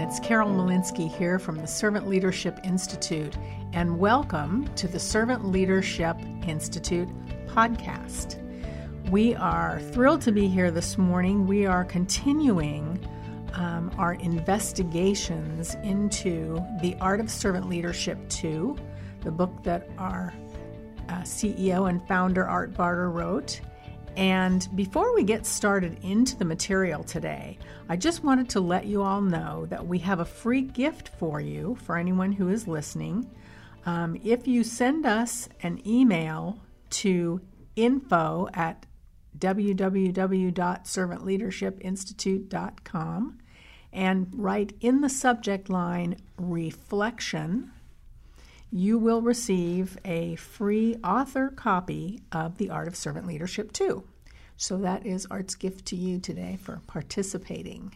It's Carol Malinsky here from the Servant Leadership Institute, and welcome to the Servant Leadership Institute podcast. We are thrilled to be here this morning. We are continuing our investigations into The Art of Servant Leadership 2, the book that our CEO and founder Art Barter wrote. And before we get started into the material today, I just wanted to let you all know that we have a free gift for you, for anyone who is listening. If you send us an email to info@www.servantleadershipinstitute.com and write in the subject line, reflection, you will receive a free author copy of The Art of Servant Leadership 2. So that is Art's gift to you today for participating.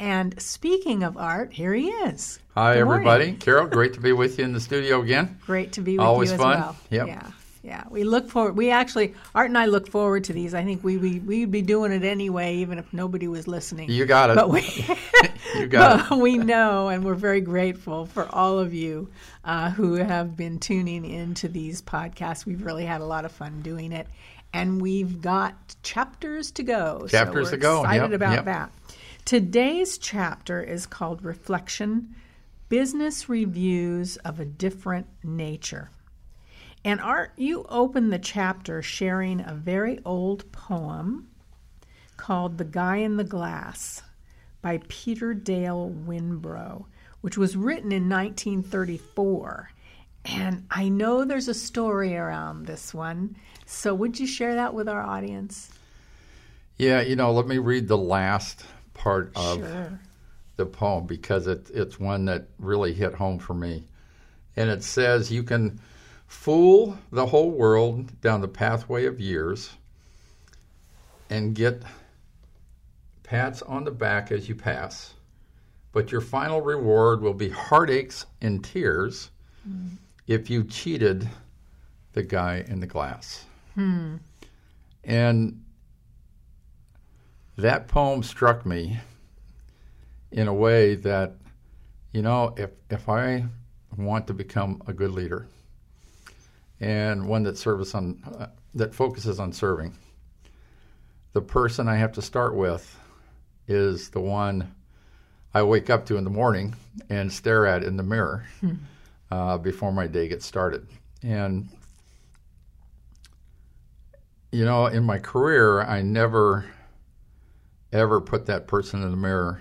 And speaking of Art, here he is. Hi, everybody. Carol, great to be with you in the studio again. Great to be with you as well. Always fun. Yep. Yeah. We look forward. We actually, Art and I look forward to these. I think we'd be doing it anyway, even if nobody was listening. You got it. But we know, and we're very grateful for all of you who have been tuning into these podcasts. We've really had a lot of fun doing it, and we've got chapters to go. Chapters to go. Excited about that. Today's chapter is called Reflection: Business Reviews of a Different Nature. And Art, you open the chapter sharing a very old poem called The Guy in the Glass by Peter Dale Winbrow, which was written in 1934. And I know there's a story around this one, so would you share that with our audience? Yeah, let me read the last part of the poem, because it's one that really hit home for me. And it says, you can fool the whole world down the pathway of years and get pats on the back as you pass, but your final reward will be heartaches and tears if you cheated the guy in the glass. And that poem struck me in a way that, if I want to become a good leader, and one that that focuses on serving, the person I have to start with is the one I wake up to in the morning and stare at in the mirror before my day gets started. And, in my career, I never, ever put that person in the mirror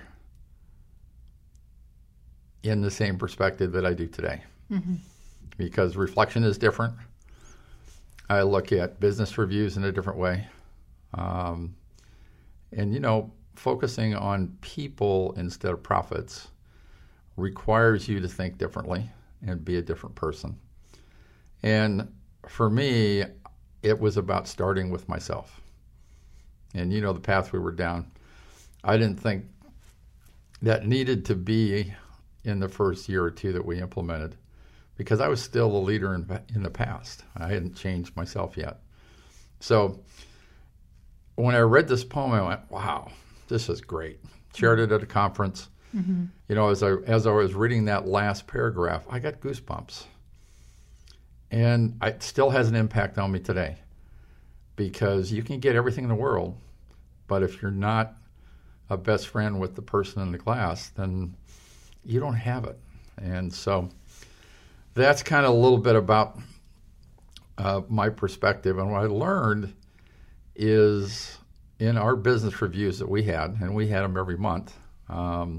in the same perspective that I do today. Mm-hmm. Because reflection is different. I look at business reviews in a different way. Focusing on people instead of profits requires you to think differently and be a different person. And for me, it was about starting with myself. And the path we were down, I didn't think that needed to be in the first year or two that we implemented, because I was still a leader in the past. I hadn't changed myself yet. So when I read this poem, I went, wow, this is great. Shared it at a conference. Mm-hmm. As I was reading that last paragraph, I got goosebumps. And it still has an impact on me today, because you can get everything in the world, but if you're not a best friend with the person in the glass, then you don't have it. And so that's kind of a little bit about my perspective. And what I learned is in our business reviews that we had, and we had them every month, that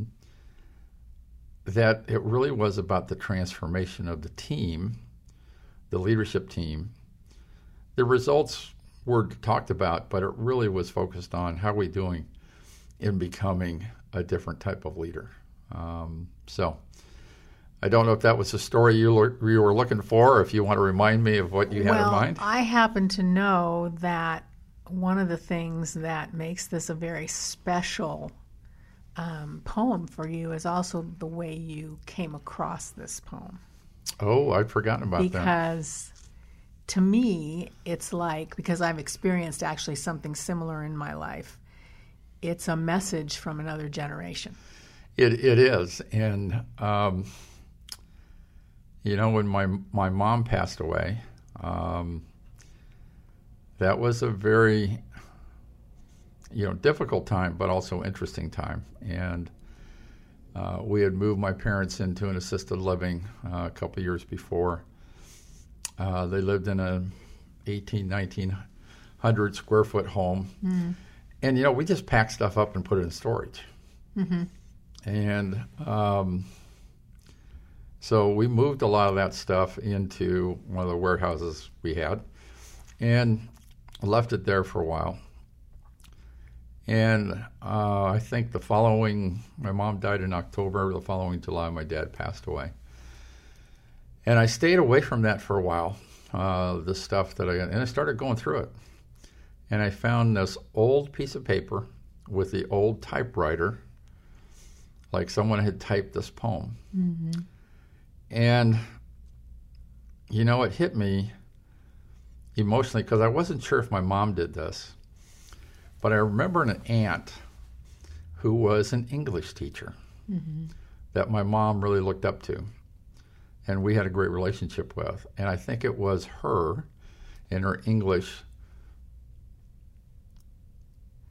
it really was about the transformation of the team, the leadership team. The results were talked about, but it really was focused on how are we doing in becoming a different type of leader. So I don't know if that was the story you were looking for, or if you want to remind me of what you had in mind. I happen to know that one of the things that makes this a very special poem for you is also the way you came across this poem. Oh, I'd forgotten about that. Because to me, it's like, because I've experienced actually something similar in my life, it's a message from another generation. It is. And, you know, when my mom passed away, that was a very, difficult time, but also interesting time. And we had moved my parents into an assisted living a couple of years before. They lived in a 1,900 square foot home. Mm. And, we just packed stuff up and put it in storage. Mm-hmm. And so we moved a lot of that stuff into one of the warehouses we had and left it there for a while. And I think my mom died in October, the following July, my dad passed away. And I stayed away from that for a while, the stuff that I got. And I started going through it. And I found this old piece of paper with the old typewriter, like someone had typed this poem. Mm-hmm. And, it hit me emotionally because I wasn't sure if my mom did this. But I remember an aunt who was an English teacher mm-hmm. that my mom really looked up to and we had a great relationship with. And I think it was her and her English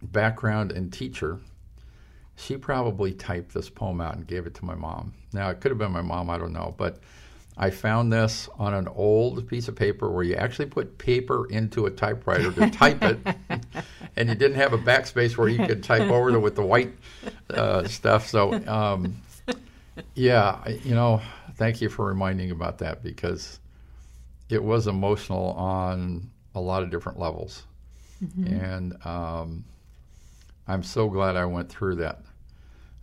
background and teacher. She probably typed this poem out and gave it to my mom. Now, it could have been my mom, I don't know. But I found this on an old piece of paper where you actually put paper into a typewriter to type it. And you didn't have a backspace where you could type over with the white stuff. So, thank you for reminding about that because it was emotional on a lot of different levels. Mm-hmm. And I'm so glad I went through that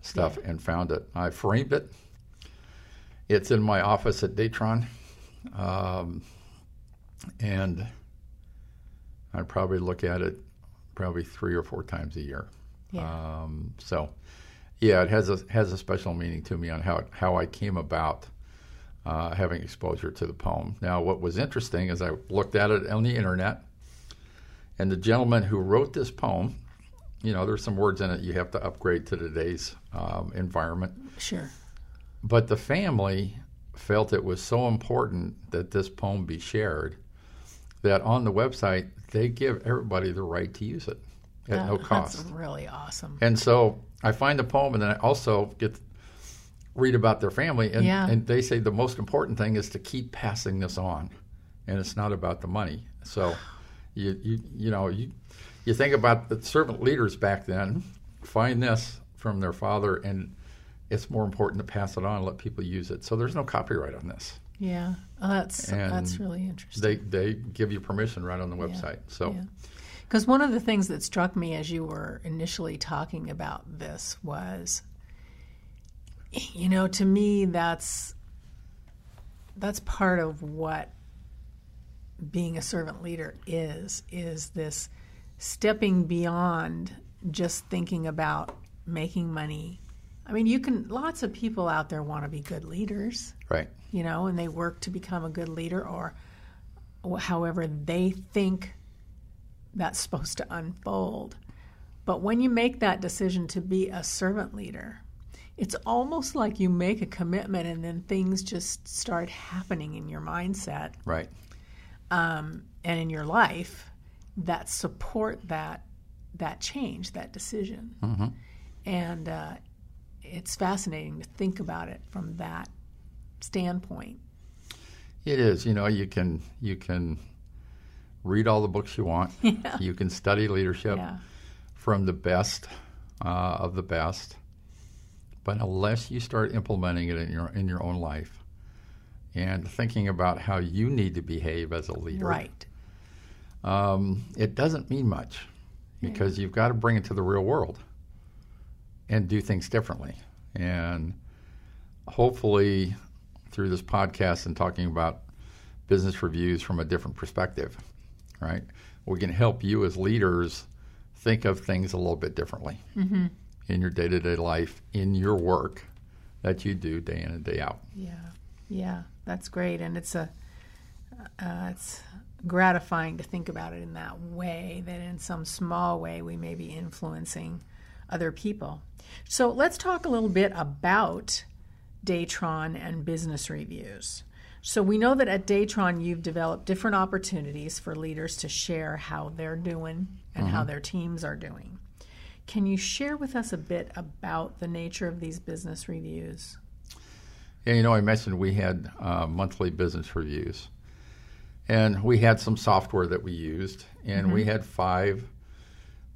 stuff and found it. I framed it. It's in my office at Datron. And I probably look at it probably 3 or 4 times a year. Yeah. It has a special meaning to me on how I came about having exposure to the poem. Now, what was interesting is I looked at it on the internet, and the gentleman who wrote this poem, there's some words in it you have to upgrade to today's environment. Sure. But the family felt it was so important that this poem be shared that on the website, they give everybody the right to use it at no cost. That's really awesome. And so I find the poem, and then I also get to read about their family, and they say the most important thing is to keep passing this on, and it's not about the money. So, you think about the servant leaders back then, find this from their father, and it's more important to pass it on and let people use it. So there's no copyright on this. Yeah, that's really interesting. They give you permission right on the website. Because one of the things that struck me as you were initially talking about this was, to me that's part of what being a servant leader is this stepping beyond just thinking about making money. I mean, lots of people out there want to be good leaders. Right. And they work to become a good leader or however they think that's supposed to unfold. But when you make that decision to be a servant leader, it's almost like you make a commitment and then things just start happening in your mindset. Right. And in your life that support that change, that decision. Mm-hmm. And it's fascinating to think about it from that standpoint. It is. You can read all the books you want. Yeah. You can study leadership from the best of the best, but unless you start implementing it in your own life and thinking about how you need to behave as a leader, right? It doesn't mean much because you've got to bring it to the real world and do things differently. And hopefully through this podcast and talking about business reviews from a different perspective, right, we can help you as leaders think of things a little bit differently. Mm-hmm. in your day-to-day life, in your work that you do day in and day out. Yeah, that's great. And it's gratifying to think about it in that way, that in some small way we may be influencing other people. So let's talk a little bit about Datron and business reviews. So we know that at Datron you've developed different opportunities for leaders to share how they're doing and how their teams are doing. Can you share with us a bit about the nature of these business reviews? Yeah, you know, I mentioned we had monthly business reviews. And we had some software that we used, and we had 5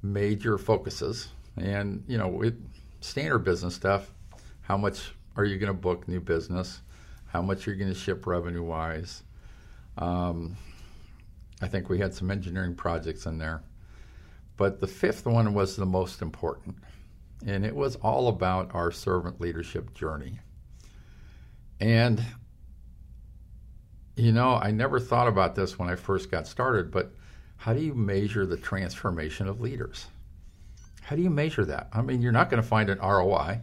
major focuses. And, you know, with standard business stuff, how much are you going to book new business? How much are you going to ship revenue-wise? I think we had some engineering projects in there. But the 5th one was the most important, and it was all about our servant leadership journey. And, you know, I never thought about this when I first got started, but how do you measure the transformation of leaders? How do you measure that? I mean, you're not going to find an ROI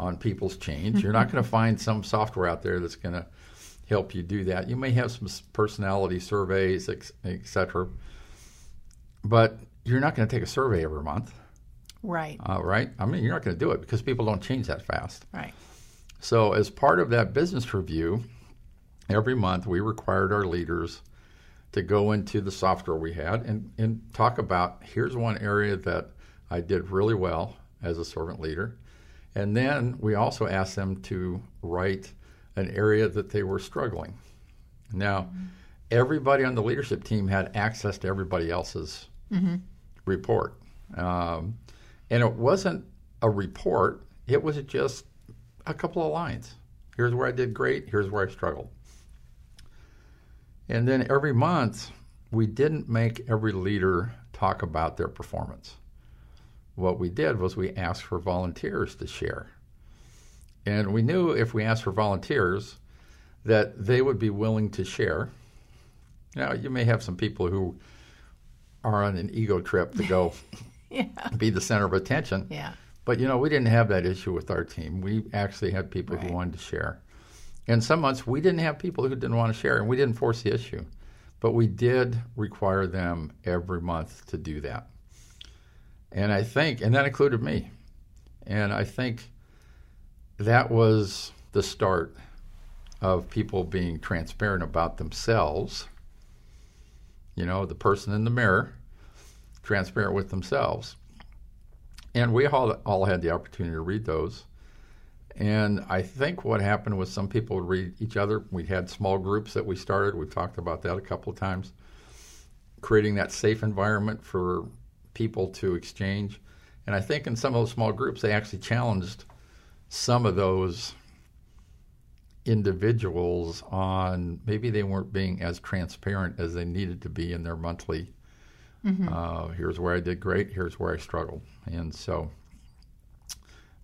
on people's change. You're not going to find some software out there that's going to help you do that. You may have some personality surveys, et cetera, but you're not going to take a survey every month. Right? I mean, you're not going to do it because people don't change that fast. Right. So as part of that business review, every month we required our leaders to go into the software we had and talk about, here's one area that I did really well as a servant leader. And then we also asked them to write an area that they were struggling. Now, everybody on the leadership team had access to everybody else's report. And it wasn't a report. It was just a couple of lines. Here's where I did great. Here's where I struggled. And then every month, we didn't make every leader talk about their performance. What we did was we asked for volunteers to share. And we knew if we asked for volunteers that they would be willing to share. Now, you may have some people who are on an ego trip to go be the center of attention. Yeah. But, you know, we didn't have that issue with our team. We actually had people who wanted to share. And some months we didn't have people who didn't want to share, and we didn't force the issue. But we did require them every month to do that. And I think, and that included me, and I think that was the start of people being transparent about themselves. You know, the person in the mirror, transparent with themselves. And we all had the opportunity to read those. And I think what happened was some people would read each other. We had small groups that we started. We've talked about that a couple of times. Creating that safe environment for people to exchange. And I think in some of those small groups, they actually challenged some of those individuals on maybe they weren't being as transparent as they needed to be in their monthly. Here's where I did great, here's where I struggled. And so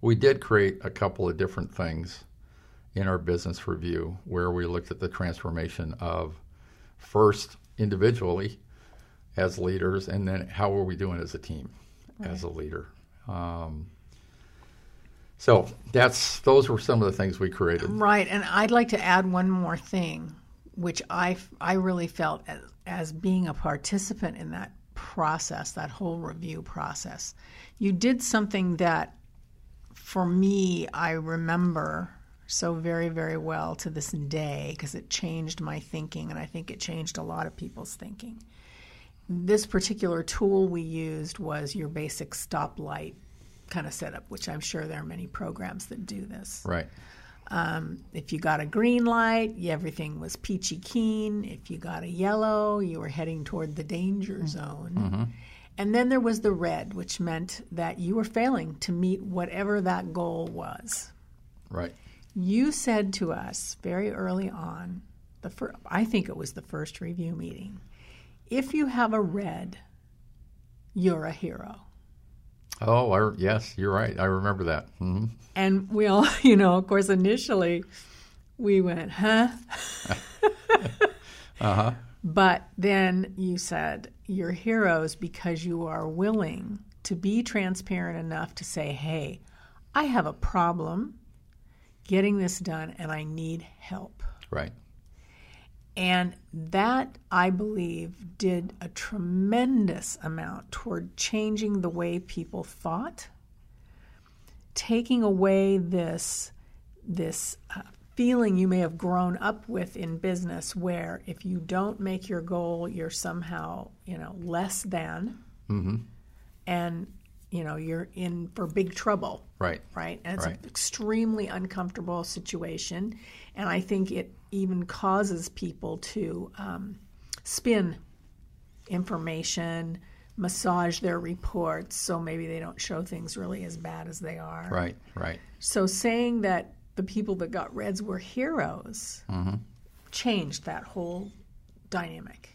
we did create a couple of different things in our business review where we looked at the transformation of first individually as leaders, and then how are we doing as a team, as a leader. So those were some of the things we created. Right, and I'd like to add one more thing, which I really felt as being a participant in that process, that whole review process. You did something that, for me, I remember so very, very well to this day because it changed my thinking, and I think it changed a lot of people's thinking. This particular tool we used was your basic stoplight kind of setup, which I'm sure there are many programs that do this. Right. If you got a green light, everything was peachy keen. If you got a yellow, you were heading toward the danger zone. And then there was the red, which meant that you were failing to meet whatever that goal was. Right. You said to us very early on, I think it was the first review meeting, if you have a red, you're a hero. Oh, yes, you're right. I remember that. And we all, you know, of course, initially we went, But then you said, you're heroes because you are willing to be transparent enough to say, hey, I have a problem getting this done and I need help. Right. And that, I believe, did a tremendous amount toward changing the way people thought, taking away this feeling you may have grown up with in business where if you don't make your goal, you're somehow, less than, mm-hmm. and, you're in for big trouble. Right. Right. And it's an extremely uncomfortable situation. And I think it even causes people to spin information, massage their reports, so maybe they don't show things really as bad as they are. Right, right. So saying that the people that got reds were heroes mm-hmm. changed that whole dynamic.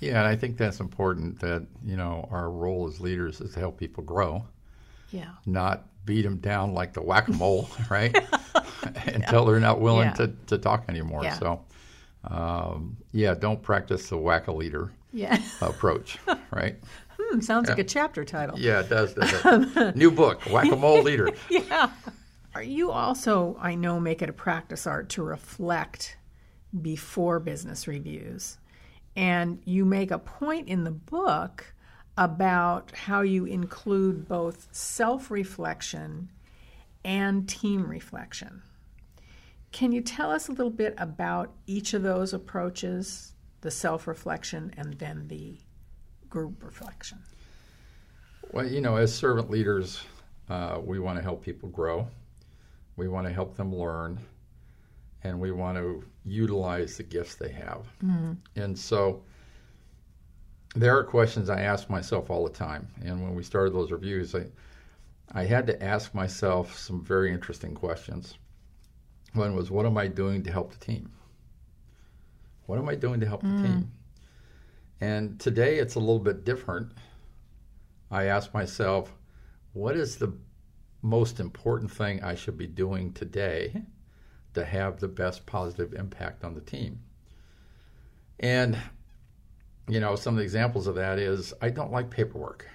Yeah, and I think that's important that, our role as leaders is to help people grow. Yeah. Not beat them down like the whack-a-mole, right? Until they're not willing to talk anymore. Yeah. So, don't practice the whack-a-leader approach, right? Sounds like a chapter title. Yeah, it does. New book, Whack-a-Mole Leader. Yeah. You also, I know, make it a practice, Art, to reflect before business reviews. And you make a point in the book about how you include both self-reflection and team reflection. Can you tell us a little bit about each of those approaches, the self-reflection and then the group reflection? Well, as servant leaders, we want to help people grow. We want to help them learn. And we want to utilize the gifts they have. Mm-hmm. And so there are questions I ask myself all the time. And when we started those reviews, I had to ask myself some very interesting questions. One was, what am I doing to help the team? What am I doing to help the team? And today it's a little bit different. I ask myself, what is the most important thing I should be doing today to have the best positive impact on the team? And, some of the examples of that is, I don't like paperwork.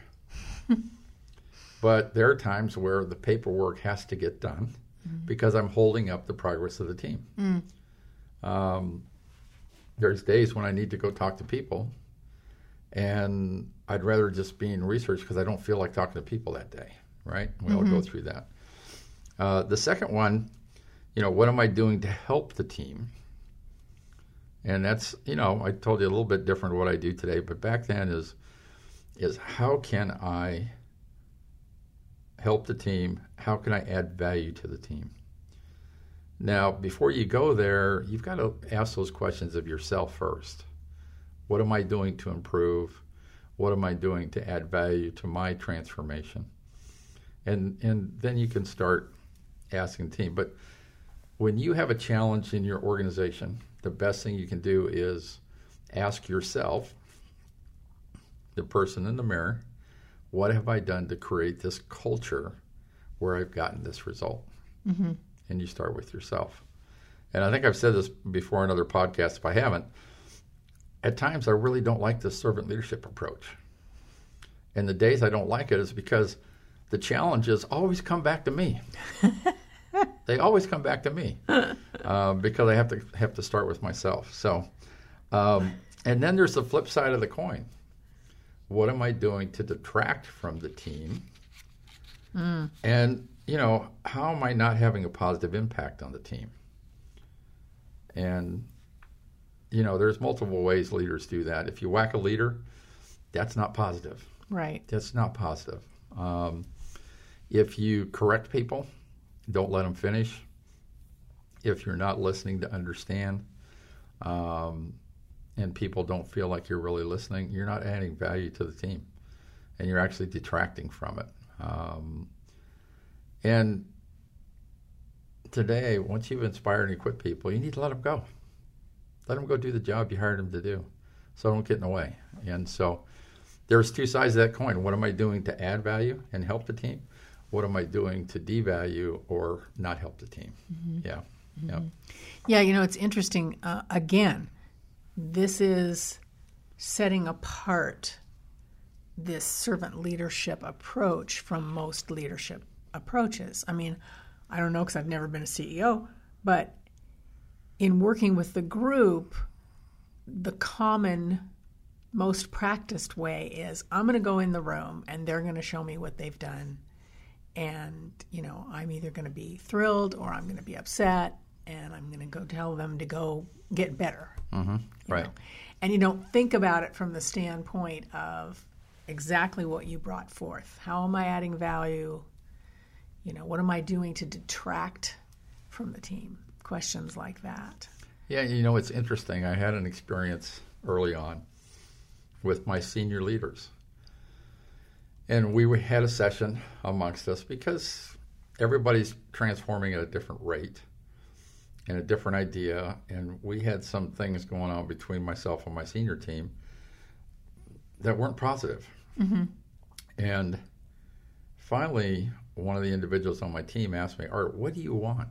But there are times where the paperwork has to get done because I'm holding up the progress of the team. Mm. There's days when I need to go talk to people, and I'd rather just be in research because I don't feel like talking to people that day, right? We all go through that. The second one, what am I doing to help the team? And that's, I told you a little bit different what I do today, but back then is how can I help the team? How can I add value to the team? Now, before you go there, you've got to ask those questions of yourself first. What am I doing to improve? What am I doing to add value to my transformation? And then you can start asking the team. But when you have a challenge in your organization, the best thing you can do is ask yourself, the person in the mirror, what have I done to create this culture where I've gotten this result? Mm-hmm. And you start with yourself. And I think I've said this before in other podcasts, if I haven't. At times, I really don't like the servant leadership approach. And the days I don't like it is because the challenges always come back to me. They always come back to me because I have to start with myself. So, and then there's the flip side of the coin. What am I doing to detract from the team? Mm. And, how am I not having a positive impact on the team? And, there's multiple ways leaders do that. If you whack a leader, that's not positive. Right. That's not positive. If you correct people, don't let them finish. If you're not listening to understand, and people don't feel like you're really listening, you're not adding value to the team, and you're actually detracting from it. And today, once you've inspired and equipped people, you need to let them go. Let them go do the job you hired them to do, so don't get in the way. And so there's two sides of that coin. What am I doing to add value and help the team? What am I doing to devalue or not help the team? Mm-hmm. Yeah. Mm-hmm. Yeah. Yeah, it's interesting. Again, this is setting apart this servant leadership approach from most leadership approaches. I mean, I don't know because I've never been a CEO, but in working with the group, the common, most practiced way is I'm going to go in the room and they're going to show me what they've done. And, you know, I'm either going to be thrilled or I'm going to be upset, and I'm going to go tell them to go get better. Mm-hmm. Right. Know? And you don't think about it from the standpoint of exactly what you brought forth. How am I adding value? You know, what am I doing to detract from the team? Questions like that. Yeah, you know, it's interesting. I had an experience early on with my senior leaders. And we had a session amongst us because everybody's transforming at a different rate and a different idea. And we had some things going on between myself and my senior team that weren't positive. Mm-hmm. And finally, one of the individuals on my team asked me, Art, what do you want?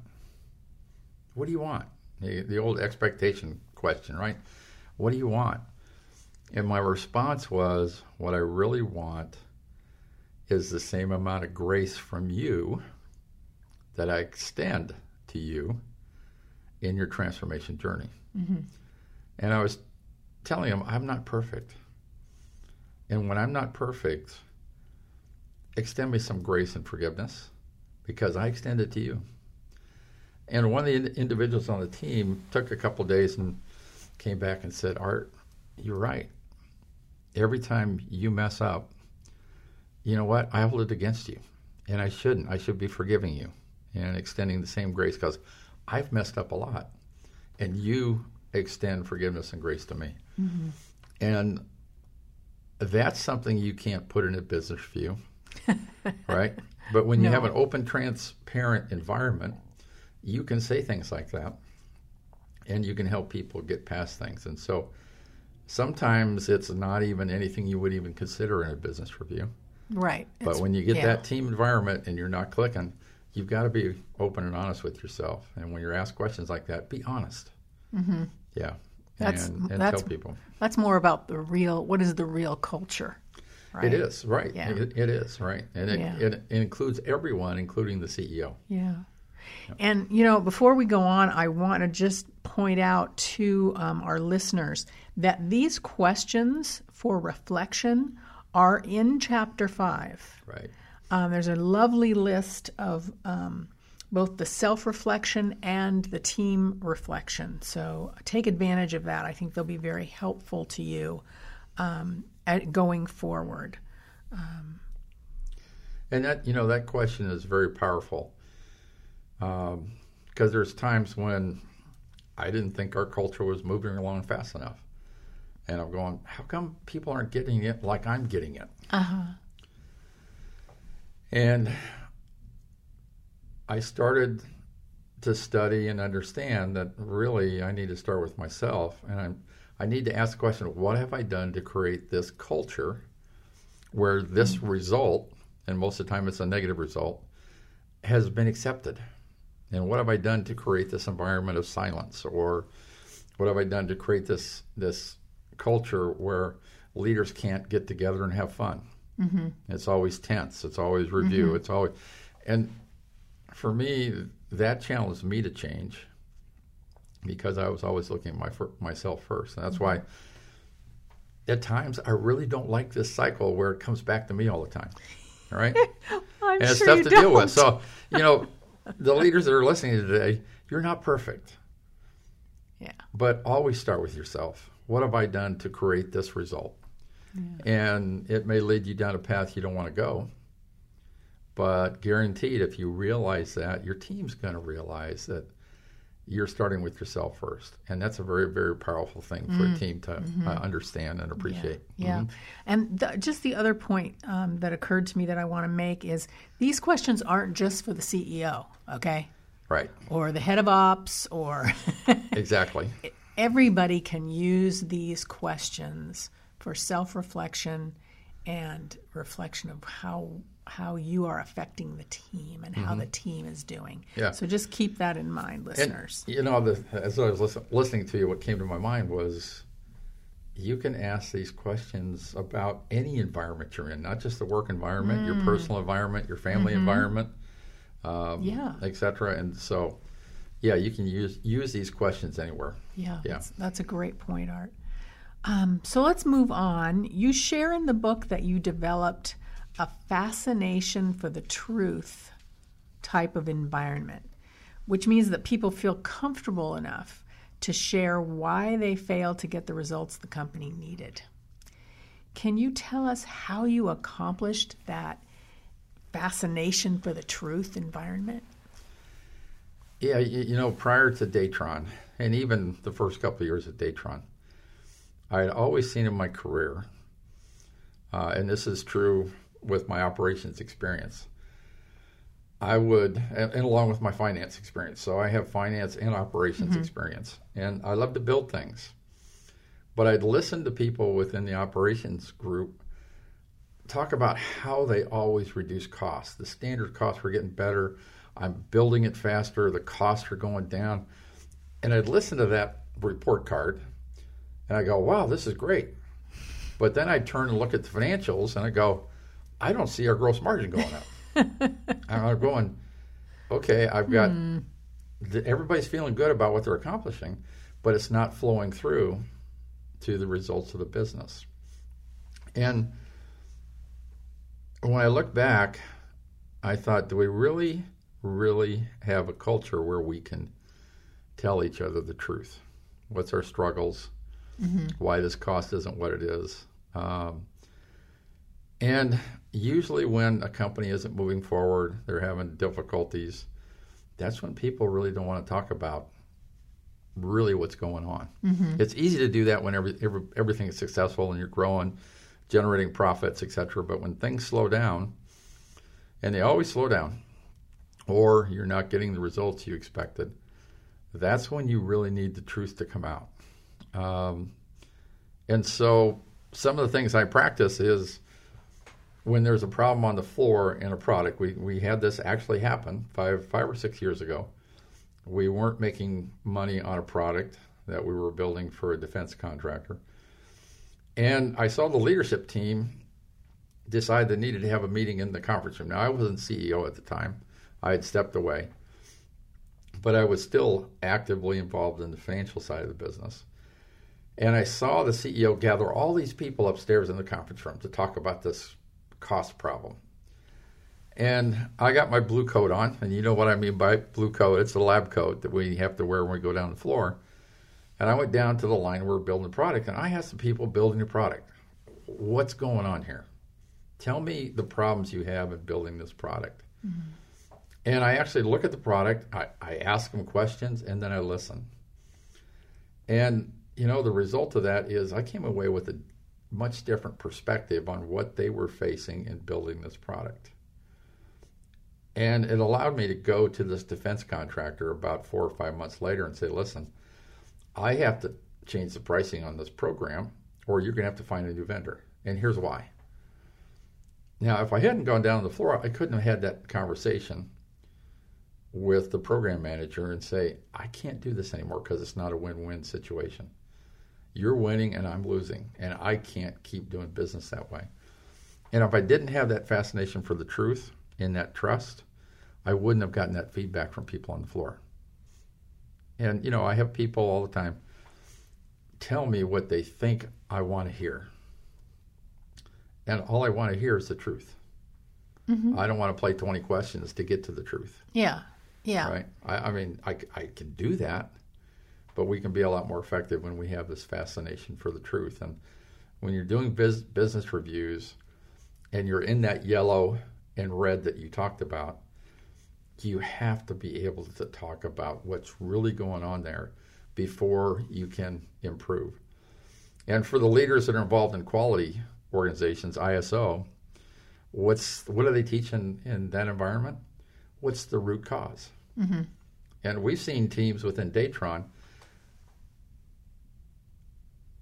What do you want? The old expectation question, right? What do you want? And my response was, what I really want is the same amount of grace from you that I extend to you in your transformation journey. Mm-hmm. And I was telling him, I'm not perfect. And when I'm not perfect, extend me some grace and forgiveness because I extend it to you. And one of the individuals on the team took a couple days and came back and said, Art, you're right. Every time you mess up, you know what? I hold it against you, and I shouldn't. I should be forgiving you and extending the same grace because I've messed up a lot, and you extend forgiveness and grace to me. Mm-hmm. And that's something you can't put in a business view, right? But when you have an open, transparent environment, you can say things like that, and you can help people get past things. And so sometimes it's not even anything you would even consider in a business review. Right. But when you get that team environment and you're not clicking, you've got to be open and honest with yourself. And when you're asked questions like that, be honest. Mm-hmm. Yeah. And tell people. That's more about the real, what is the real culture, right? It is, right. Yeah. It is, right. And it includes everyone, including the CEO. Yeah. And, you know, before we go on, I want to just point out to our listeners that these questions for reflection are in Chapter 5. Right. There's a lovely list of both the self-reflection and the team reflection. So take advantage of that. I think they'll be very helpful to you going forward. And that, you know, that question is very powerful. Because there's times when I didn't think our culture was moving along fast enough. And I'm going, how come people aren't getting it like I'm getting it? Uh-huh. And I started to study and understand that really I need to start with myself. And I need to ask the question, what have I done to create this culture where this result, and most of the time it's a negative result, has been accepted? And what have I done to create this environment of silence? Or what have I done to create this culture where leaders can't get together and have fun? Mm-hmm. It's always tense. It's always review. Mm-hmm. It's always, and for me, that challenged me to change because I was always looking at myself first. And that's why at times I really don't like this cycle where it comes back to me all the time. All right? I'm and it's sure tough you to don't. Deal with. So, you know, the leaders that are listening today, you're not perfect. Yeah. But always start with yourself. What have I done to create this result? Yeah. And it may lead you down a path you don't want to go. But guaranteed, if you realize that, your team's going to realize that you're starting with yourself first. And that's a very, very powerful thing for a team to understand and appreciate. Yeah. Mm-hmm. And just the other point that occurred to me that I want to make is these questions aren't just for the CEO, okay? Right. Or the head of ops or... Exactly. Everybody can use these questions for self-reflection and reflection of how you are affecting the team and how the team is doing. Yeah. So just keep that in mind, listeners. And, you know, as I was listening to you, what came to my mind was you can ask these questions about any environment you're in, not just the work environment, your personal environment, your family environment, et cetera. And so, yeah, you can use these questions anywhere. Yeah. That's a great point, Art. So let's move on. You share in the book that you developed a fascination for the truth type of environment, which means that people feel comfortable enough to share why they failed to get the results the company needed. Can you tell us how you accomplished that fascination for the truth environment? Yeah, prior to Datron, and even the first couple of years at Datron, I had always seen in my career, and this is true with my operations experience, and along with my finance experience. So I have finance and operations experience, and I love to build things. But I'd listen to people within the operations group talk about how they always reduce costs. The standard costs were getting better. I'm building it faster. The costs are going down. And I'd listen to that report card, and I go, wow, this is great. But then I turn and look at the financials, and I go, I don't see our gross margin going up. I'm going, okay, I've got, everybody's feeling good about what they're accomplishing, but it's not flowing through to the results of the business. And when I look back, I thought, do we really, really have a culture where we can tell each other the truth? What's our struggles? Why this cost isn't what it is? And usually when a company isn't moving forward, they're having difficulties, that's when people really don't want to talk about really what's going on. It's easy to do that when everything is successful and you're growing, generating profits, et cetera. But when things slow down, and they always slow down, or you're not getting the results you expected, that's when you really need the truth to come out. And so some of the things I practice is, when there's a problem on the floor in a product, we had this actually happen five or six years ago. We weren't making money on a product that we were building for a defense contractor. And I saw the leadership team decide they needed to have a meeting in the conference room. Now, I wasn't CEO at the time. I had stepped away. But I was still actively involved in the financial side of the business. And I saw the CEO gather all these people upstairs in the conference room to talk about this cost problem. And I got my blue coat on, and you know what I mean by blue coat. It's a lab coat that we have to wear when we go down the floor. And I went down to the line where we're building the product, and I asked the people building the product, what's going on here? Tell me the problems you have in building this product. And I actually look at the product, I ask them questions, and then I listen. And, the result of that is I came away with a much different perspective on what they were facing in building this product. And it allowed me to go to this defense contractor about 4 or 5 months later and say, listen, I have to change the pricing on this program, or you're going to have to find a new vendor. And here's why. Now, if I hadn't gone down on the floor, I couldn't have had that conversation with the program manager and say, I can't do this anymore because it's not a win-win situation. You're winning and I'm losing, and I can't keep doing business that way. And if I didn't have that fascination for the truth and that trust, I wouldn't have gotten that feedback from people on the floor. And, I have people all the time tell me what they think I want to hear. And all I want to hear is the truth. I don't want to play 20 questions to get to the truth. Yeah. Right? I mean, I can do that. But we can be a lot more effective when we have this fascination for the truth. And when you're doing business reviews and you're in that yellow and red that you talked about, you have to be able to talk about what's really going on there before you can improve. And for the leaders that are involved in quality organizations, ISO, what are they teaching in that environment? What's the root cause? And we've seen teams within Datron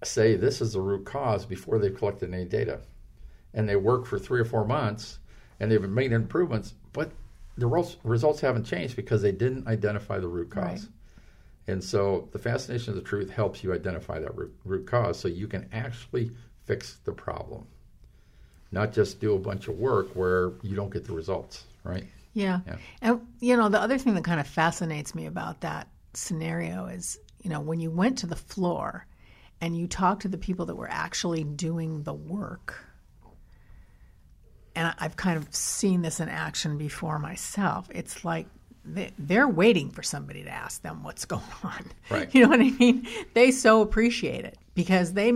say this is the root cause before they've collected any data. And they work for 3 or 4 months, and they've made improvements, but the results haven't changed because they didn't identify the root cause. Right. And so the fascination of the truth helps you identify that root cause so you can actually fix the problem, not just do a bunch of work where you don't get the results, right? Yeah. And, you know, the other thing that kind of fascinates me about that scenario is, you know, when you went to the floor and you talked to the people that were actually doing the work, and I've kind of seen this in action before myself, it's like, they're waiting for somebody to ask them what's going on. Right. You know what I mean? They so appreciate it because they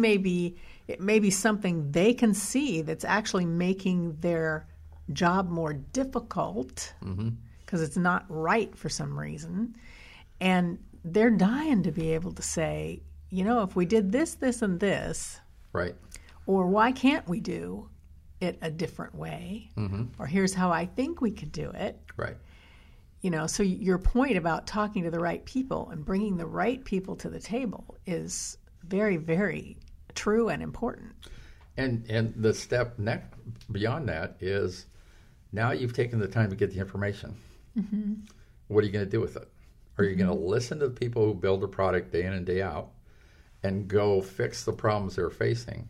it may be something they can see that's actually making their job more difficult because it's not right for some reason. And they're dying to be able to say, you know, if we did this, this, and this, right? Or why can't we do it a different way? Or here's how I think we could do it. Right. You know, so your point about talking to the right people and bringing the right people to the table is very, very true and important. And the step next beyond that is now you've taken the time to get the information. What are you going to do with it? Are you going to listen to the people who build a product day in and day out and go fix the problems they're facing?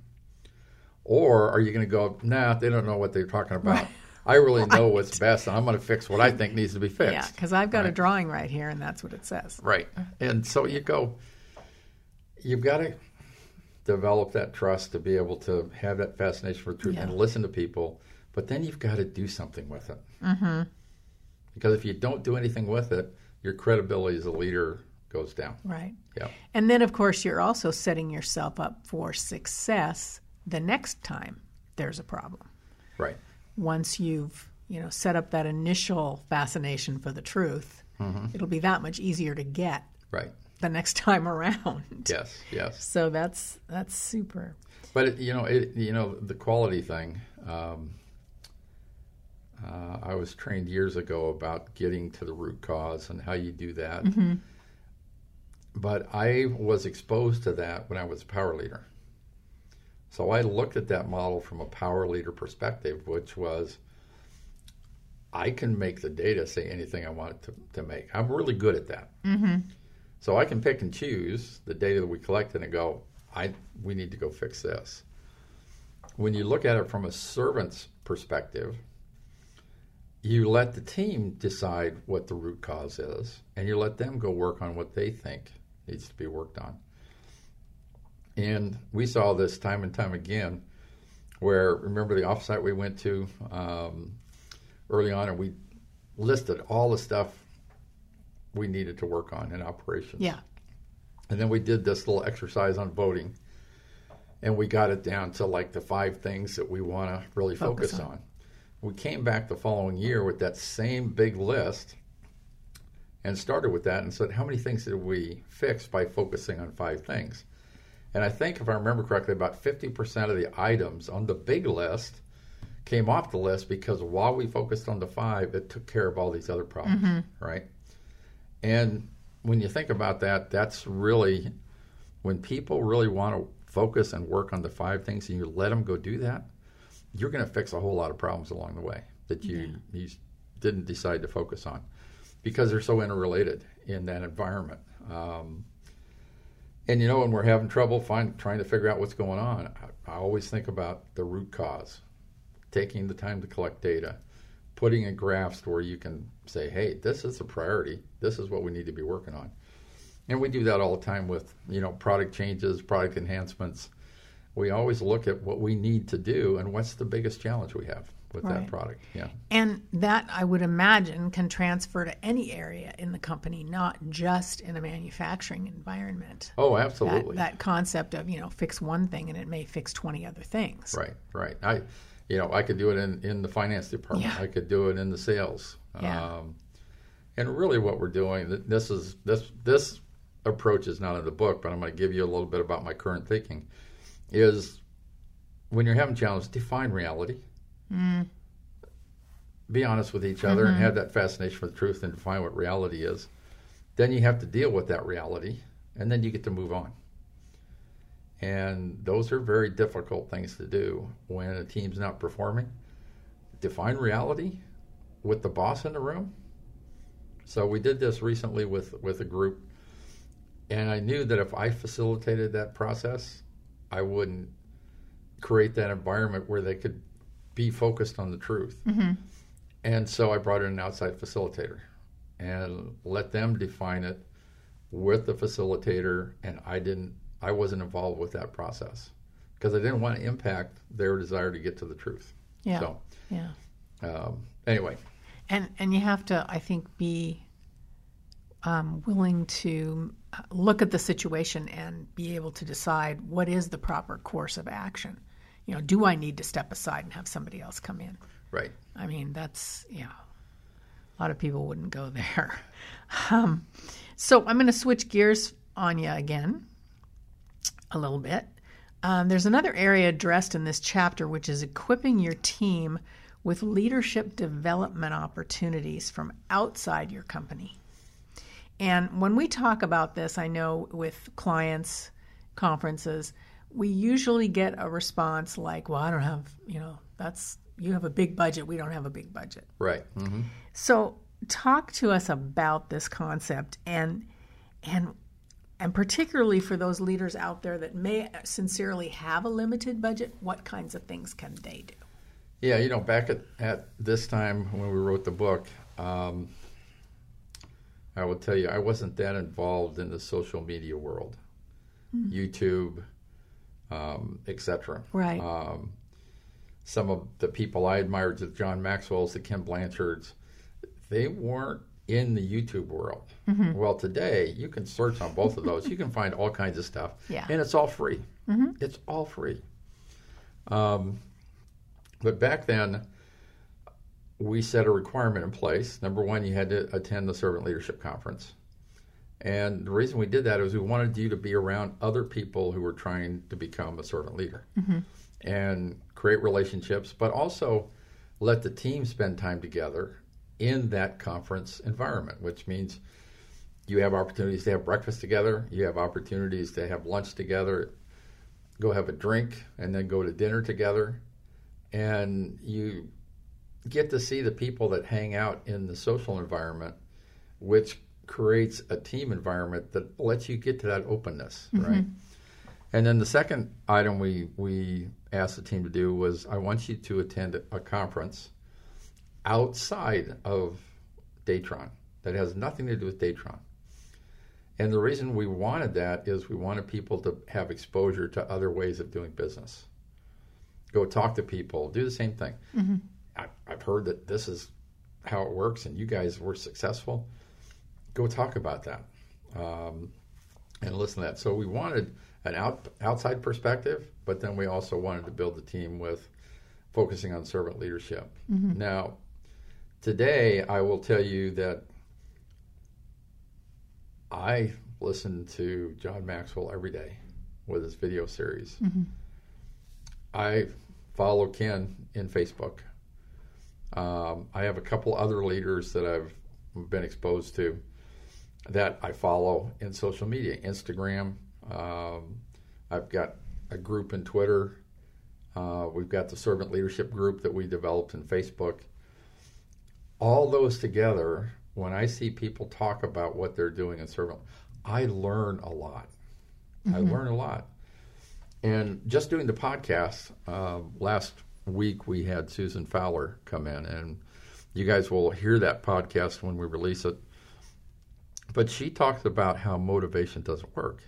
Or are you going to go, nah, they don't know what they're talking about. Right. I really know what's best, and I'm going to fix what I think needs to be fixed. Yeah, because I've got a drawing right here, and that's what it says. Right. And so you go, you've got to develop that trust to be able to have that fascination for truth and listen to people, but then you've got to do something with it. Because if you don't do anything with it, your credibility as a leader goes down. Right. Yeah. And then, of course, you're also setting yourself up for success the next time there's a problem. Right. Once you've, you know, set up that initial fascination for the truth, it'll be that much easier to get the next time around. Yes. So that's super. But it, the quality thing. I was trained years ago about getting to the root cause and how you do that. But I was exposed to that when I was a power leader. So I looked at that model from a power leader perspective, which was, I can make the data say anything I want it to make. I'm really good at that. So I can pick and choose the data that we collected and go, we need to go fix this. When you look at it from a servant's perspective, you let the team decide what the root cause is, and you let them go work on what they think needs to be worked on. And we saw this time and time again where, remember the offsite we went to early on, and we listed all the stuff we needed to work on in operations. Yeah. And then we did this little exercise on voting, and we got it down to like the 5 things that we want to really focus on. We came back the following year with that same big list and started with that and said, how many things did we fix by focusing on 5 things? And I think, if I remember correctly, about 50% of the items on the big list came off the list because while we focused on the 5, it took care of all these other problems, right? And when you think about that, that's really when people really want to focus and work on the 5 things and you let them go do that, you're going to fix a whole lot of problems along the way that you didn't decide to focus on because they're so interrelated in that environment. And, you know, when we're having trouble trying to figure out what's going on, I always think about the root cause, taking the time to collect data, putting in graphs where you can say, hey, this is a priority. This is what we need to be working on. And we do that all the time with, you know, product changes, product enhancements. We always look at what we need to do and what's the biggest challenge we have with that product. Yeah. And that, I would imagine, can transfer to any area in the company, not just in a manufacturing environment. Oh, absolutely. That concept of, you know, fix one thing and it may fix 20 other things. Right. I could do it in the finance department. Yeah. I could do it in the sales. Yeah. And really what we're doing, this approach is not in the book, but I'm going to give you a little bit about my current thinking, is when you're having challenges, define reality. Be honest with each other and have that fascination for the truth and define what reality is. Then you have to deal with that reality, and then you get to move on. And those are very difficult things to do when a team's not performing. Define reality with the boss in the room. So we did this recently with a group, And I knew that if I facilitated that process, I wouldn't create that environment where they could be focused on the truth. Mm-hmm. And so I brought in an outside facilitator and let them define it with the facilitator, and I wasn't involved with that process because I didn't want to impact their desire to get to the truth. Yeah. So, yeah. Anyway. And you have to, I think, be willing to look at the situation and be able to decide what is the proper course of action. You know, do I need to step aside and have somebody else come in? Right. I mean, that's, yeah, a lot of people wouldn't go there. So I'm going to switch gears on you again a little bit. There's another area addressed in this chapter, which is equipping your team with leadership development opportunities from outside your company. And when we talk about this, I know with clients, conferences, we usually get a response like, well, I don't have, you know, that's, you have a big budget, we don't have a big budget. Right. Mm-hmm. So talk to us about this concept and particularly for those leaders out there that may sincerely have a limited budget, what kinds of things can they do? Yeah, you know, back at this time when we wrote the book, I will tell you, I wasn't that involved in the social media world, mm-hmm. YouTube, etc. Right. Some of the people I admired, the John Maxwells, the Kim Blanchards, they weren't in the YouTube world. Mm-hmm. Well, today, you can search on both of those. You can find all kinds of stuff. Yeah. And it's all free. Mm-hmm. It's all free. But back then, we set a requirement in place. Number one, you had to attend the Servant Leadership Conference. And the reason we did that is we wanted you to be around other people who were trying to become a servant leader. Mm-hmm. And create relationships, but also let the team spend time together in that conference environment, which means you have opportunities to have breakfast together, you have opportunities to have lunch together, go have a drink, and then go to dinner together. And you get to see the people that hang out in the social environment, which creates a team environment that lets you get to that openness, mm-hmm. right? And then the second item we asked the team to do was, I want you to attend a conference outside of Datron that has nothing to do with Datron. And the reason we wanted that is we wanted people to have exposure to other ways of doing business. Go talk to people, do the same thing. Mm-hmm. I've heard that this is how it works and you guys were successful. Go talk about that and listen to that. So we wanted an outside perspective, but then we also wanted to build the team with focusing on servant leadership. Mm-hmm. Now, today I will tell you that I listen to John Maxwell every day with his video series. Mm-hmm. I follow Ken in Facebook. I have a couple other leaders that I've been exposed to that I follow in social media, Instagram. I've got a group in Twitter. We've got the servant leadership group that we developed in Facebook. All those together, when I see people talk about what they're doing in servant, I learn a lot. Mm-hmm. I learn a lot. And just doing the podcast, last week we had Susan Fowler come in, and you guys will hear that podcast when we release it. But she talks about how motivation doesn't work.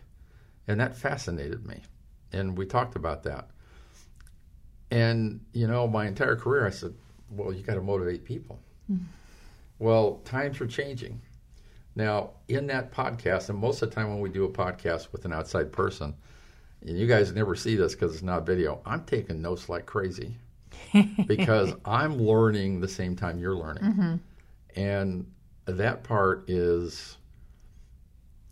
And that fascinated me. And we talked about that. And, you know, my entire career, I said, well, you got to motivate people. Mm-hmm. Well, times are changing. Now, in that podcast, and most of the time when we do a podcast with an outside person, and you guys never see this because it's not video, I'm taking notes like crazy because I'm learning the same time you're learning. Mm-hmm. And that part is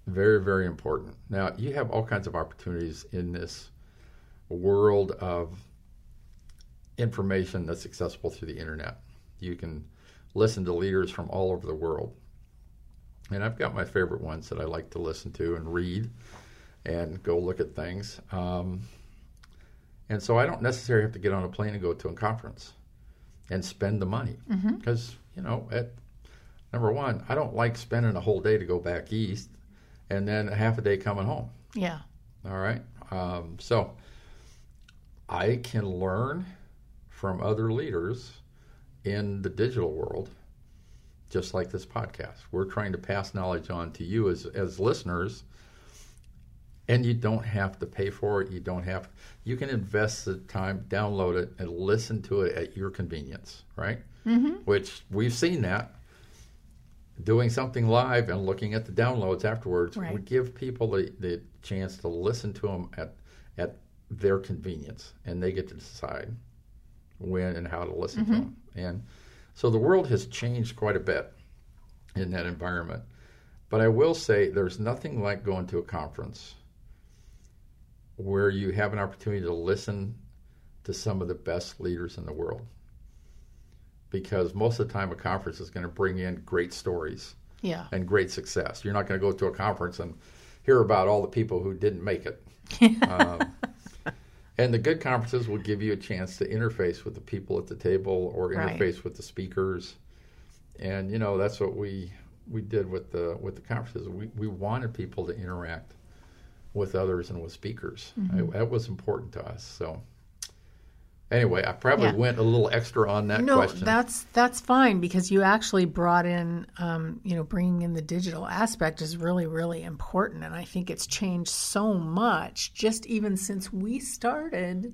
very, very important. Now, you have all kinds of opportunities in this world of information that's accessible through the internet. You can listen to leaders from all over the world. And I've got my favorite ones that I like to listen to and read and go look at things. And so I don't necessarily have to get on a plane and go to a conference and spend the money. Mm-hmm. Because, you know, number one, I don't like spending a whole day to go back east and then a half a day coming home. Yeah. All right. So I can learn from other leaders in the digital world, just like this podcast. We're trying to pass knowledge on to you as listeners, and you don't have to pay for it. You can invest the time, download it, and listen to it at your convenience, right? Mm-hmm. Which we've seen that. Doing something live and looking at the downloads afterwards, right. We give people the chance to listen to them at their convenience, and they get to decide when and how to listen mm-hmm. to them. And so the world has changed quite a bit in that environment. But I will say there's nothing like going to a conference where you have an opportunity to listen to some of the best leaders in the world. Because most of the time a conference is going to bring in great stories yeah. and great success. You're not going to go to a conference and hear about all the people who didn't make it. And the good conferences will give you a chance to interface with the people at the table or interface right. with the speakers. And, you know, that's what we did with the conferences. We wanted people to interact with others and with speakers. Mm-hmm. That was important to us. So anyway, I probably went a little extra on that question. No, that's fine, because you actually brought in, bringing in the digital aspect is really, really important. And I think it's changed so much just even since we started,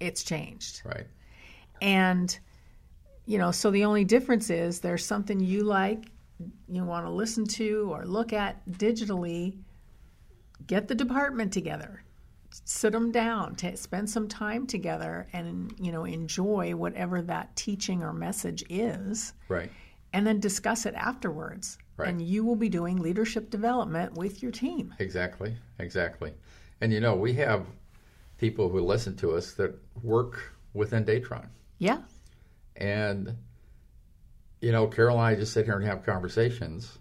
it's changed. Right. And, so the only difference is there's something you like, you want to listen to or look at digitally, get the department together. Sit them down, spend some time together, and enjoy whatever that teaching or message is. Right. And then discuss it afterwards. Right. And you will be doing leadership development with your team. Exactly. And we have people who listen to us that work within Datron. Yeah. And Carol and I just sit here and have conversations.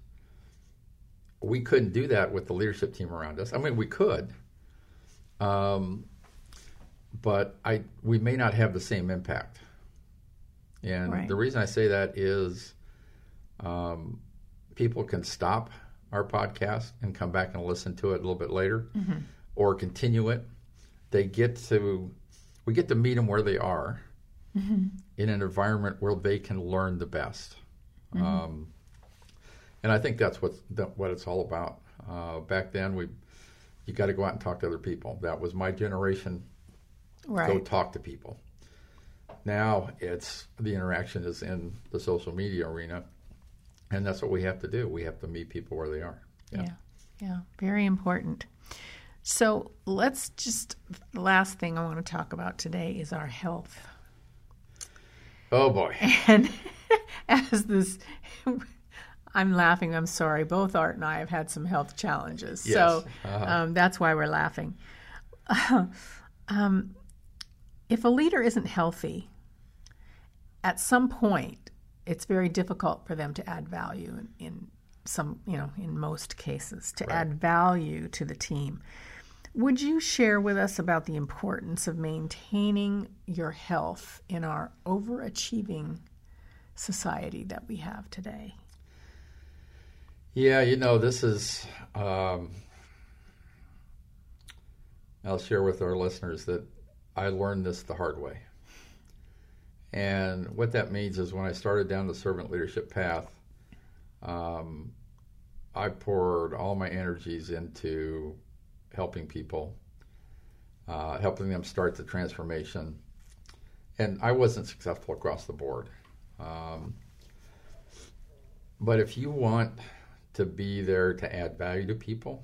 We couldn't do that with the leadership team around us. I mean, we could. But we may not have the same impact. And right. the reason I say that is people can stop our podcast and come back and listen to it a little bit later mm-hmm. or continue it. We get to meet them where they are mm-hmm. in an environment where they can learn the best. Mm-hmm. And I think that's what it's all about. Back then you got to go out and talk to other people. That was my generation. Right. Go talk to people. Now the interaction is in the social media arena, and that's what we have to do. We have to meet people where they are. Yeah. Very important. So the last thing I want to talk about today is our health. Oh, boy. And I'm laughing. I'm sorry. Both Art and I have had some health challenges. Yes. So that's why we're laughing. If a leader isn't healthy, at some point, it's very difficult for them to add value in most cases, to right. add value to the team. Would you share with us about the importance of maintaining your health in our overachieving society that we have today? Yeah, this is, I'll share with our listeners that I learned this the hard way. And what that means is when I started down the servant leadership path, I poured all my energies into helping people, helping them start the transformation. And I wasn't successful across the board. But if you want to be there to add value to people,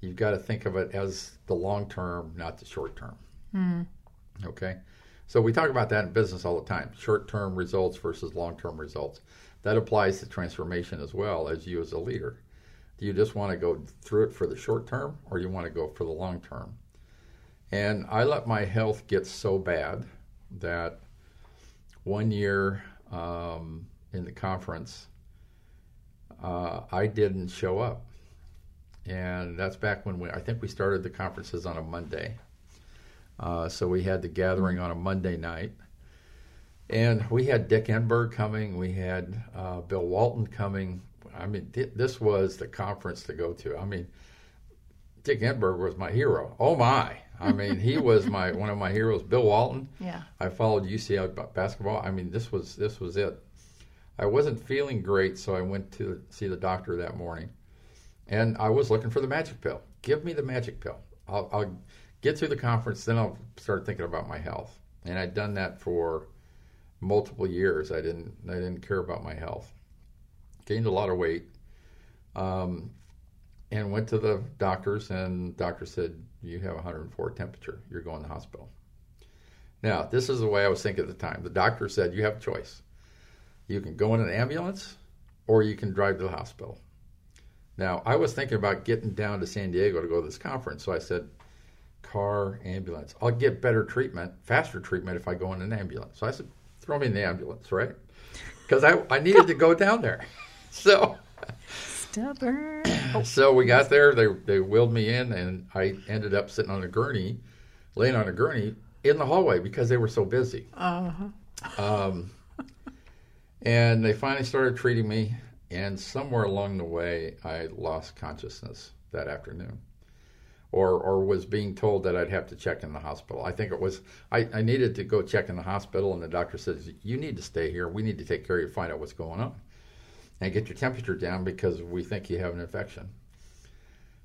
you've got to think of it as the long term, not the short term. Mm-hmm. Okay? So we talk about that in business all the time, short-term results versus long-term results. That applies to transformation as well as you as a leader. Do you just want to go through it for the short term, or you want to go for the long term? And I let my health get so bad that one year in the conference, I didn't show up. And that's back when I think we started the conferences on a Monday. So we had the gathering on a Monday night. And we had Dick Enberg coming. We had Bill Walton coming. I mean, this was the conference to go to. I mean, Dick Enberg was my hero. Oh, my. I mean, he was one of my heroes. Bill Walton. Yeah. I followed UCLA basketball. I mean, this was it. I wasn't feeling great, so I went to see the doctor that morning. And I was looking for the magic pill. Give me the magic pill. I'll get through the conference, then I'll start thinking about my health. And I'd done that for multiple years. I didn't care about my health. Gained a lot of weight, and went to the doctors, and the doctor said, you have 104 temperature. You're going to the hospital. Now, this is the way I was thinking at the time. The doctor said, you have a choice. You can go in an ambulance, or you can drive to the hospital. Now, I was thinking about getting down to San Diego to go to this conference, so I said, car, ambulance. I'll get better treatment, faster treatment, if I go in an ambulance. So I said, throw me in the ambulance, right? Because I needed to go down there. So stubborn. So we got there. They wheeled me in, and I ended up sitting on a gurney, laying on a gurney in the hallway because they were so busy. Uh-huh. And they finally started treating me, and somewhere along the way, I lost consciousness that afternoon. Or was being told that I'd have to check in the hospital. I think it was, I needed to go check in the hospital, and the doctor says, you need to stay here. We need to take care of you, find out what's going on, and get your temperature down because we think you have an infection.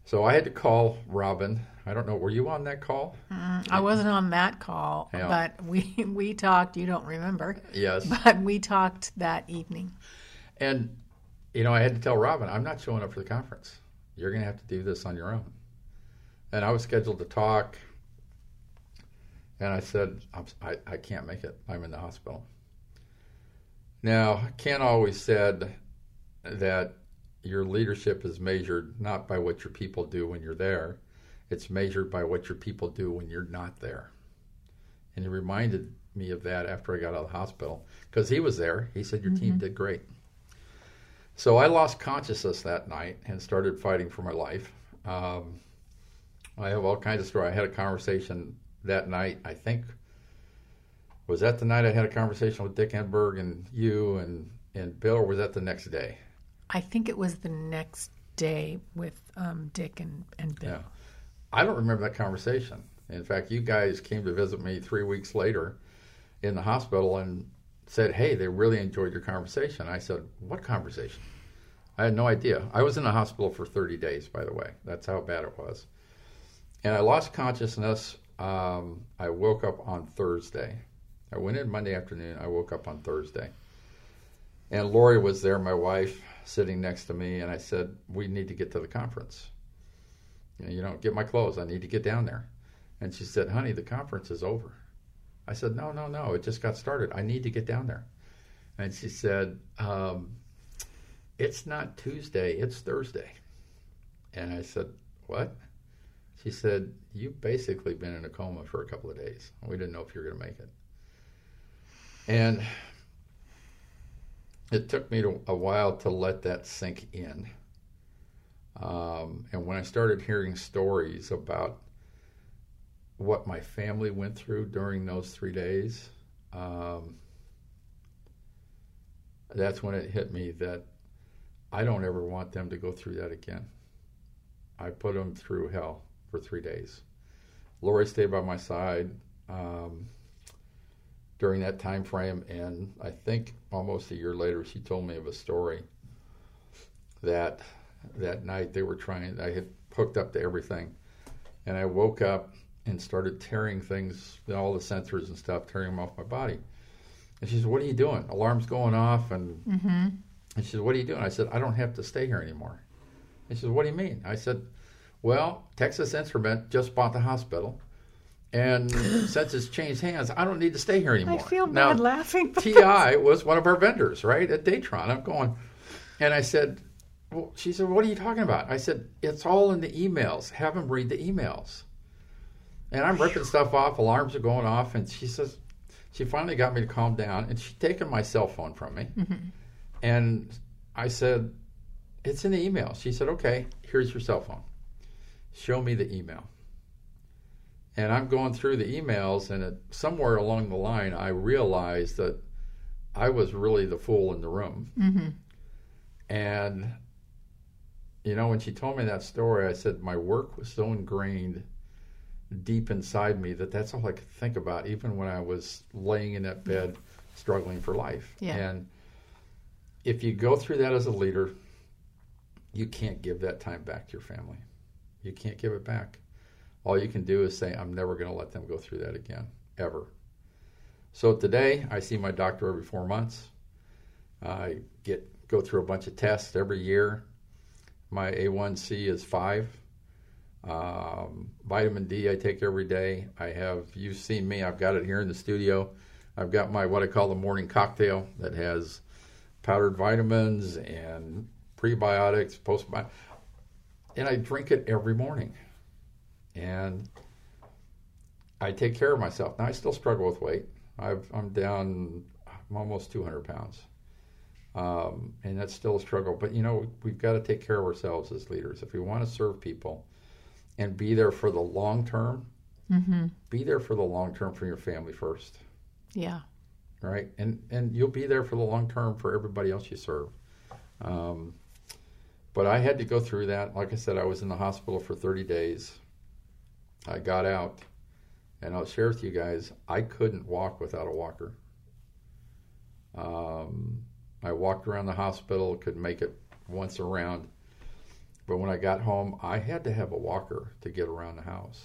So I had to call Robin. I don't know, were you on that call? I wasn't on that call, yeah. But we talked, you don't remember. Yes. But we talked that evening. And, you know, I had to tell Robin, I'm not showing up for the conference. You're going to have to do this on your own. And I was scheduled to talk, and I said, I can't make it. I'm in the hospital. Now, Ken always said that your leadership is measured not by what your people do when you're there. It's measured by what your people do when you're not there. And he reminded me of that after I got out of the hospital, because he was there. He said, your team did great. So I lost consciousness that night and started fighting for my life. I have all kinds of stories. I had a conversation that night, I think. Was that the night I had a conversation with Dick Enberg and you and Bill, or was that the next day? I think it was the next day with Dick and Bill. Yeah. I don't remember that conversation. In fact, you guys came to visit me 3 weeks later in the hospital and said, hey, they really enjoyed your conversation. I said, what conversation? I had no idea. I was in the hospital for 30 days, by the way. That's how bad it was. And I lost consciousness. I woke up on Thursday. I went in Monday afternoon. I woke up on Thursday. And Lori was there, my wife, sitting next to me. And I said, we need to get to the conference. You know, get my clothes. I need to get down there. And she said, honey, the conference is over. I said, no. It just got started. I need to get down there. And she said, it's not Tuesday. It's Thursday. And I said, what? She said, you've basically been in a coma for a couple of days. We didn't know if you were going to make it. And it took me a while to let that sink in. And when I started hearing stories about what my family went through during those 3 days, that's when it hit me that I don't ever want them to go through that again. I put them through hell. For 3 days. Lori stayed by my side during that time frame, and I think almost a year later she told me of a story that night they were trying, I had hooked up to everything, and I woke up and started tearing things, all the sensors and stuff, tearing them off my body. And she said, what are you doing? Alarm's going off. And, and she said, what are you doing? I said, I don't have to stay here anymore. And she said, what do you mean? I said, well, Texas Instrument just bought the hospital, and since it's changed hands, I don't need to stay here anymore. I feel bad laughing. TI was one of our vendors, right, at Datron. I'm going, and I said, well, she said, what are you talking about? I said, it's all in the emails. Have them read the emails. And I'm ripping stuff off. Alarms are going off, and she says, she finally got me to calm down, and she'd taken my cell phone from me, and I said, it's in the email. She said, okay, here's your cell phone. Show me the email. And I'm going through the emails, and somewhere along the line, I realized that I was really the fool in the room. And you know, when she told me that story, I said my work was so ingrained deep inside me that that's all I could think about, even when I was laying in that bed struggling for life. Yeah. And if you go through that as a leader, you can't give that time back to your family. You can't give it back. All you can do is say, I'm never going to let them go through that again, ever. So today, I see my doctor every 4 months. I go through a bunch of tests every year. My A1C is 5. Vitamin D I take every day. You've seen me, I've got it here in the studio. I've got my, what I call the morning cocktail that has powdered vitamins and prebiotics, postbiotics, and I drink it every morning. And I take care of myself. Now, I still struggle with weight. I'm almost 200 pounds. And that's still a struggle. But, you know, we've got to take care of ourselves as leaders. If we want to serve people and be there for the long term, mm-hmm. be there for the long term for your family first. Yeah. Right? And you'll be there for the long term for everybody else you serve. But I had to go through that. Like I said, I was in the hospital for 30 days. I got out, and I'll share with you guys, I couldn't walk without a walker. I walked around the hospital, could make it once around. But when I got home, I had to have a walker to get around the house.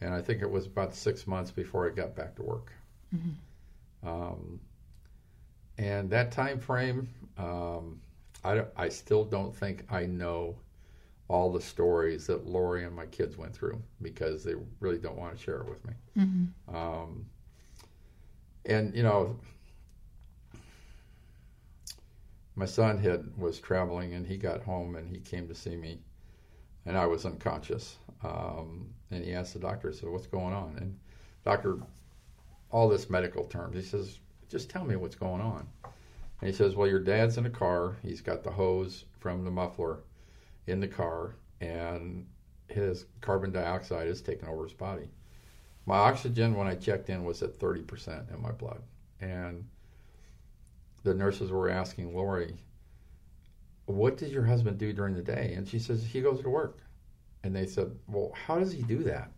And I think it was about 6 months before I got back to work. Mm-hmm. And that time frame, I still don't think I know all the stories that Lori and my kids went through, because they really don't want to share it with me. Mm-hmm. And, you know, my son was traveling, and he got home, and he came to see me, and I was unconscious. And he asked the doctor, so what's going on? And doctor, all this medical terms, he says, just tell me what's going on. And he says, well, your dad's in a car. He's got the hose from the muffler in the car, and his carbon dioxide has taken over his body. My oxygen, when I checked in, was at 30% in my blood. And the nurses were asking Lori, what does your husband do during the day? And she says, he goes to work. And they said, well, how does he do that?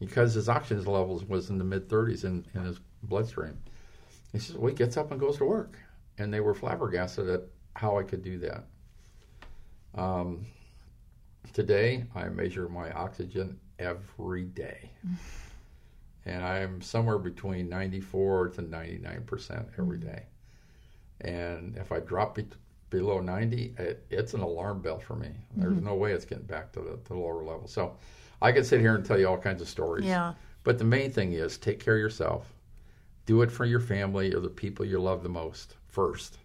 Because his oxygen levels was in the mid-30s in his bloodstream. He says, well, he gets up and goes to work. And they were flabbergasted at how I could do that. Today, I measure my oxygen every day. And I'm somewhere between 94 to 99% every day. And if I drop it below 90, it's an alarm bell for me. There's mm-hmm. no way it's getting back to the lower level. So I could sit here and tell you all kinds of stories. Yeah. But the main thing is take care of yourself. Do it for your family or the people you love the most first.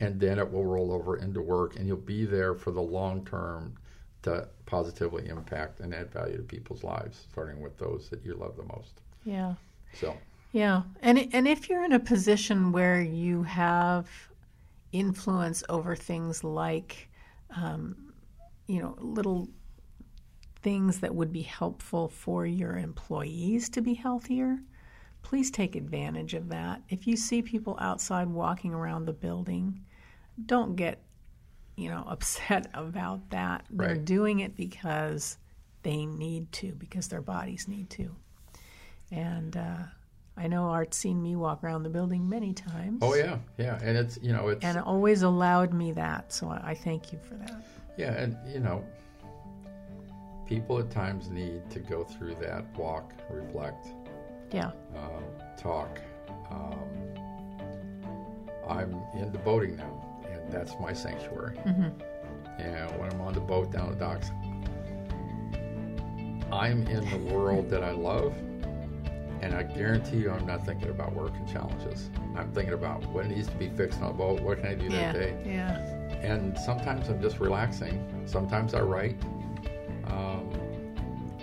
And then it will roll over into work, and you'll be there for the long term to positively impact and add value to people's lives, starting with those that you love the most. Yeah. So. Yeah. And if you're in a position where you have influence over things like, you know, little things that would be helpful for your employees to be healthier, please take advantage of that. If you see people outside walking around the building, don't get, you know, upset about that. Right. They're doing it because they need to, because their bodies need to. And I know Art's seen me walk around the building many times. Oh, yeah, yeah. And it's, you know, it's... And it always allowed me that, so I thank you for that. Yeah, and, you know, people at times need to go through that, walk, reflect... Yeah. Talk. I'm into boating now, and that's my sanctuary. Mm-hmm. And when I'm on the boat down the docks, I'm in the world that I love, and I guarantee you I'm not thinking about work and challenges. I'm thinking about what needs to be fixed on the boat, what can I do that day. Yeah. And sometimes I'm just relaxing. Sometimes I write.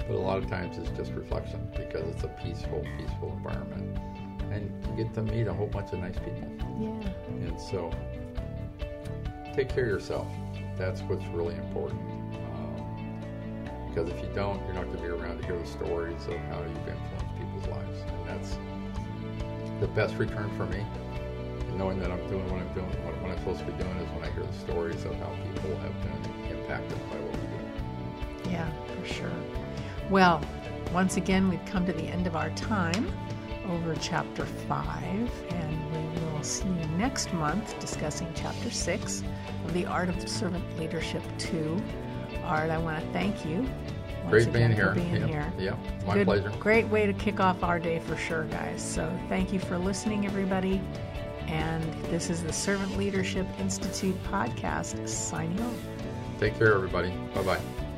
But a lot of times it's just reflection, because it's a peaceful, peaceful environment. And you get to meet a whole bunch of nice people. Yeah. And so take care of yourself. That's what's really important. Because if you don't, you're not going to be around to hear the stories of how you've influenced people's lives. And that's the best return for me. And knowing that I'm doing what I'm supposed to be doing is when I hear the stories of how people have been impacted by what we do. Yeah, for sure. Well, once again, we've come to the end of our time over Chapter 5, and we will see you next month discussing Chapter 6 of The Art of Servant Leadership 2. Art, I want to thank you. Great being here. Yeah, my pleasure. Great way to kick off our day for sure, guys. So thank you for listening, everybody. And this is the Servant Leadership Institute podcast signing off. Take care, everybody. Bye-bye.